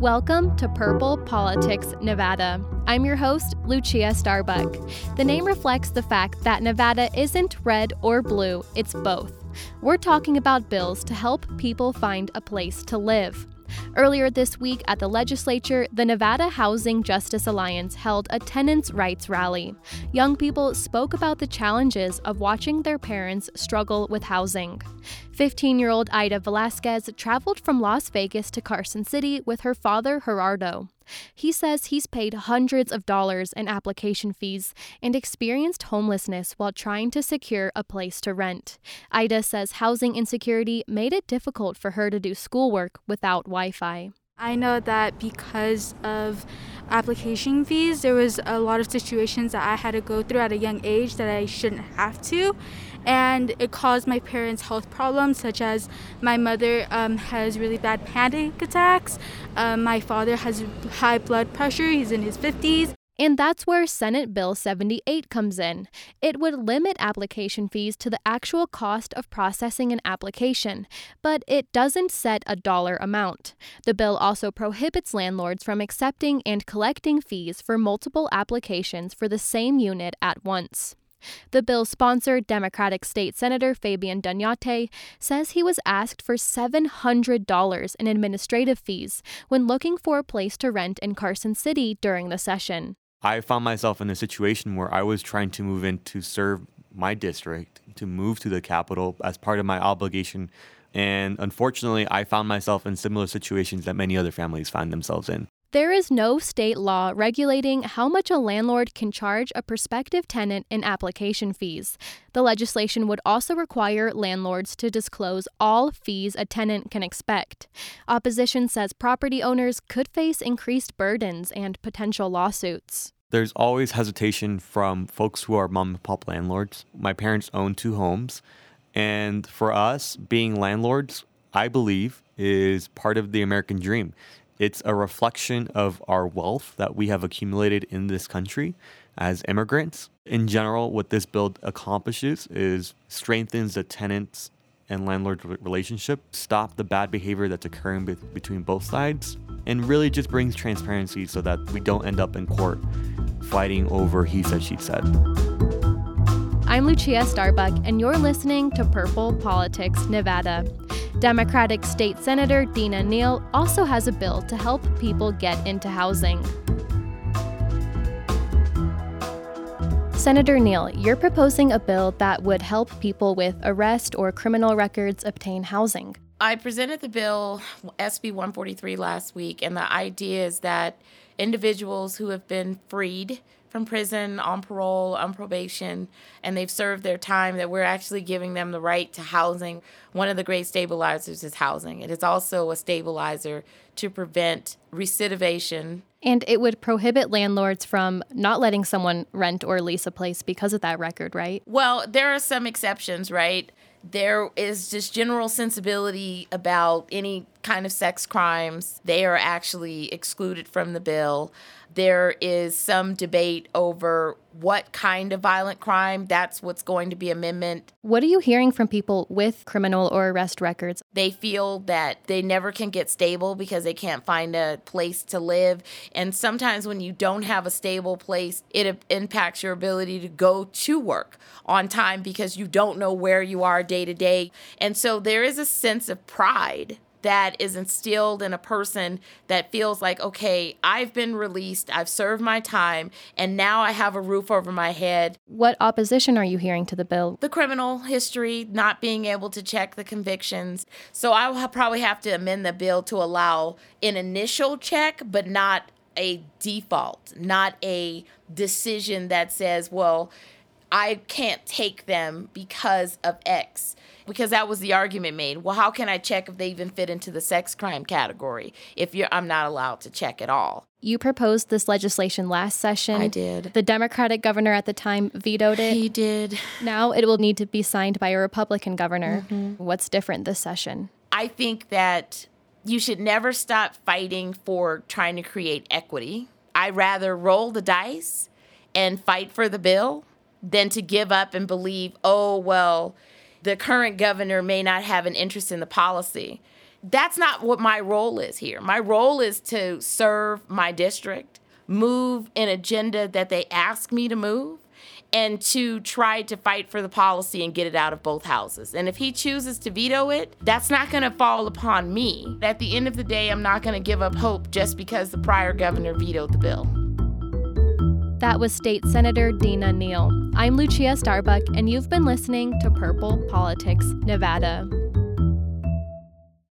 Welcome to Purple Politics Nevada. I'm your host, Lucia Starbuck. The name reflects the fact that Nevada isn't red or blue, it's both. We're talking about bills to help people find a place to live. Earlier this week at the legislature, the Nevada Housing Justice Alliance held a tenants' rights rally. Young people spoke about the challenges of watching their parents struggle with housing. 15-year-old Aida Velasquez traveled from Las Vegas to Carson City with her father, Gerardo. He says he's paid hundreds of dollars in application fees and experienced homelessness while trying to secure a place to rent. Aida says housing insecurity made it difficult for her to do schoolwork without Wi-Fi. I know that because of application fees, there was a lot of situations that I had to go through at a young age that I shouldn't have to. And it caused my parents health problems, such as my mother has really bad panic attacks. My father has high blood pressure. He's in his 50s. And that's where Senate Bill 78 comes in. It would limit application fees to the actual cost of processing an application, but it doesn't set a dollar amount. The bill also prohibits landlords from accepting and collecting fees for multiple applications for the same unit at once. The bill's sponsor, Democratic State Senator Fabian Doñate, says he was asked for $700 in administrative fees when looking for a place to rent in Carson City during the session. I found myself in a situation where I was trying to move in to serve my district, to move to the Capitol as part of my obligation. And unfortunately, I found myself in similar situations that many other families find themselves in. There is no state law regulating how much a landlord can charge a prospective tenant in application fees. The legislation would also require landlords to disclose all fees a tenant can expect. Opposition says property owners could face increased burdens and potential lawsuits. There's always hesitation from folks who are mom and pop landlords. My parents own two homes, and for us, being landlords, I believe, is part of the American dream. It's a reflection of our wealth that we have accumulated in this country as immigrants. In general, what this bill accomplishes is strengthens the tenants and landlord relationship, stop the bad behavior that's occurring between both sides, and really just brings transparency so that we don't end up in court fighting over he said, she said. I'm Lucia Starbuck, and you're listening to Purple Politics Nevada. Democratic State Senator Dina Neal also has a bill to help people get into housing. Senator Neal, you're proposing a bill that would help people with arrest or criminal records obtain housing. I presented the bill, SB 143, last week, and the idea is that individuals who have been freed from prison, on parole, on probation, and they've served their time, that we're actually giving them the right to housing. One of the great stabilizers is housing. It is also a stabilizer to prevent recidivation. And it would prohibit landlords from not letting someone rent or lease a place because of that record, right? Well, there are some exceptions, right? There is just general sensibility about any kind of sex crimes. They are actually excluded from the bill. There is some debate over what kind of violent crime. That's what's going to be amendment. What are you hearing from people with criminal or arrest records? They feel that they never can get stable because they can't find a place to live. And sometimes when you don't have a stable place, it impacts your ability to go to work on time because you don't know where you are day to day. And so there is a sense of pride that is instilled in a person that feels like, okay, I've been released, I've served my time, and now I have a roof over my head. What opposition are you hearing to the bill? The criminal history, not being able to check the convictions. So I will probably have to amend the bill to allow an initial check, but not a default, not a decision that says, well, I can't take them because of X. Because that was the argument made. Well, how can I check if they even fit into the sex crime category if I'm not allowed to check at all? You proposed this legislation last session. I did. The Democratic governor at the time vetoed it. He did. Now it will need to be signed by a Republican governor. Mm-hmm. What's different this session? I think that you should never stop fighting for trying to create equity. I'd rather roll the dice and fight for the bill than to give up and believe, oh, well, the current governor may not have an interest in the policy. That's not what my role is here. My role is to serve my district, move an agenda that they ask me to move, and to try to fight for the policy and get it out of both houses. And if he chooses to veto it, that's not going to fall upon me. At the end of the day, I'm not going to give up hope just because the prior governor vetoed the bill. That was State Senator Dina Neal. I'm Lucia Starbuck, and you've been listening to Purple Politics Nevada.